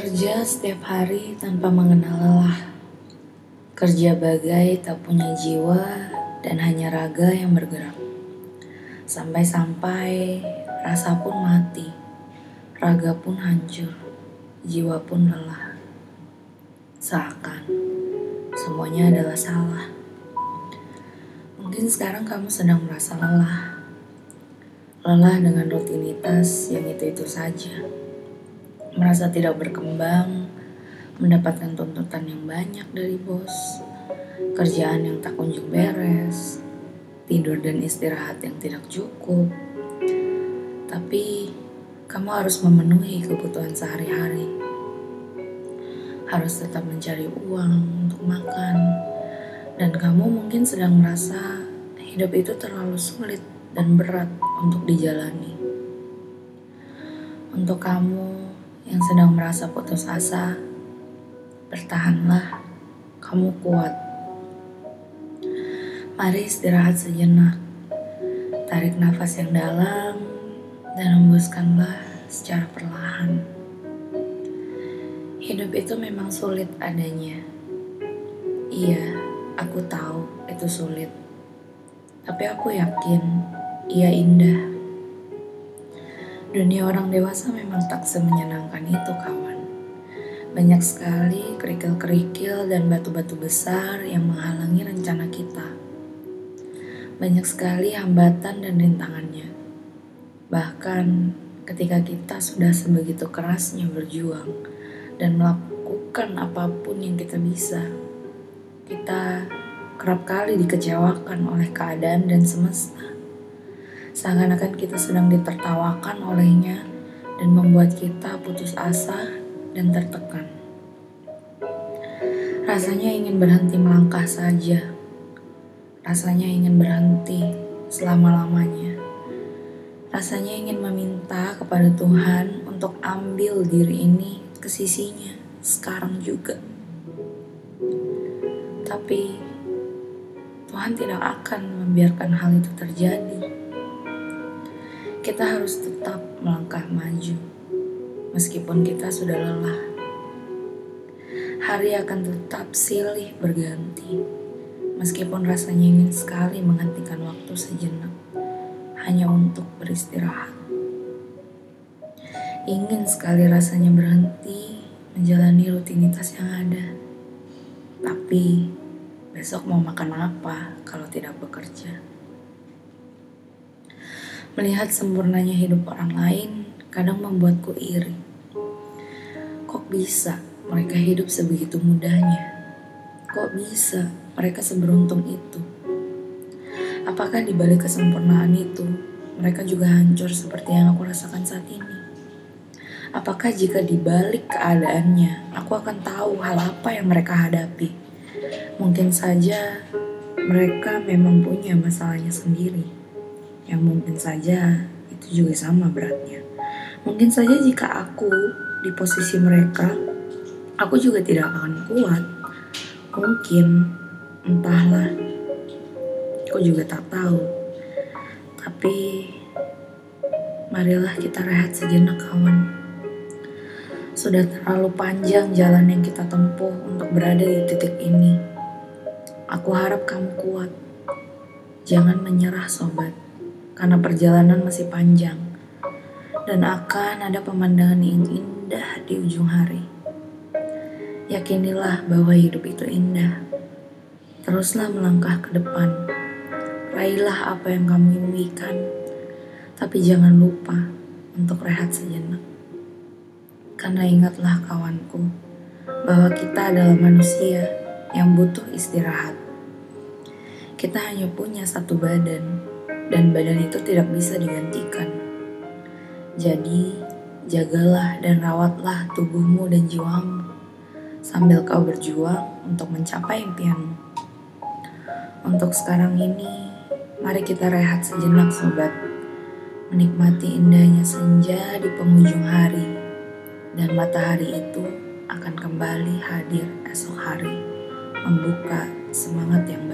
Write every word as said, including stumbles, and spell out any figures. Kerja setiap hari tanpa mengenal lelah. Kerja bagai tak punya jiwa dan hanya raga yang bergerak. Sampai-sampai rasa pun mati, raga pun hancur, jiwa pun lelah. Seakan semuanya adalah salah. Mungkin sekarang kamu sedang merasa lelah. Lelah dengan rutinitas yang itu-itu saja. Merasa tidak berkembang, mendapatkan tuntutan yang banyak dari bos, kerjaan yang tak kunjung beres, tidur dan istirahat yang tidak cukup. Tapi, kamu harus memenuhi kebutuhan sehari-hari. Harus tetap mencari uang untuk makan, dan kamu mungkin sedang merasa hidup itu terlalu sulit dan berat untuk dijalani. Untuk kamu yang sedang merasa putus asa, bertahanlah, kamu kuat. Mari istirahat sejenak, tarik nafas yang dalam, dan hembuskanlah secara perlahan. Hidup itu memang sulit adanya. Iya, aku tahu itu sulit. Tapi aku yakin, ia indah. Dunia orang dewasa memang tak semenyenangkan itu, kawan. Banyak sekali kerikil-kerikil dan batu-batu besar yang menghalangi rencana kita. Banyak sekali hambatan dan rintangannya. Bahkan ketika kita sudah sebegitu kerasnya berjuang dan melakukan apapun yang kita bisa, kita kerap kali dikecewakan oleh keadaan dan semesta. Seakan-akan kita sedang ditertawakan olehnya dan membuat kita putus asa dan tertekan. Rasanya ingin berhenti melangkah saja. Rasanya ingin berhenti selama-lamanya. Rasanya ingin meminta kepada Tuhan untuk ambil diri ini ke sisinya sekarang juga. Tapi Tuhan tidak akan membiarkan hal itu terjadi. Kita harus tetap melangkah maju, meskipun kita sudah lelah. Hari akan tetap silih berganti, meskipun rasanya ingin sekali menghentikan waktu sejenak, hanya untuk beristirahat. Ingin sekali rasanya berhenti menjalani rutinitas yang ada. Tapi, besok mau makan apa kalau tidak bekerja? Melihat sempurnanya hidup orang lain kadang membuatku iri. Kok bisa mereka hidup sebegitu mudahnya? Kok bisa mereka seberuntung itu? Apakah di balik kesempurnaan itu, mereka juga hancur seperti yang aku rasakan saat ini? Apakah jika di balik keadaannya, aku akan tahu hal apa yang mereka hadapi? Mungkin saja mereka memang punya masalahnya sendiri. Yang mungkin saja itu juga sama beratnya. Mungkin saja jika aku di posisi mereka, aku juga tidak akan kuat. Mungkin, entahlah. Aku juga tak tahu. Tapi, marilah kita rehat sejenak, kawan. Sudah terlalu panjang jalan yang kita tempuh untuk berada di titik ini. Aku harap kamu kuat. Jangan menyerah, sobat. Karena perjalanan masih panjang dan akan ada pemandangan yang indah di ujung hari. Yakinilah bahwa hidup itu indah. Teruslah melangkah ke depan. Raihlah apa yang kamu impikan. Tapi jangan lupa untuk rehat sejenak. Karena ingatlah kawanku, bahwa kita adalah manusia yang butuh istirahat. Kita hanya punya satu badan. Dan badan itu tidak bisa digantikan. Jadi, jagalah dan rawatlah tubuhmu dan jiwamu sambil kau berjuang untuk mencapai impianmu. Untuk sekarang ini, mari kita rehat sejenak, sobat. Menikmati indahnya senja di penghujung hari. Dan matahari itu akan kembali hadir esok hari, membuka semangat yang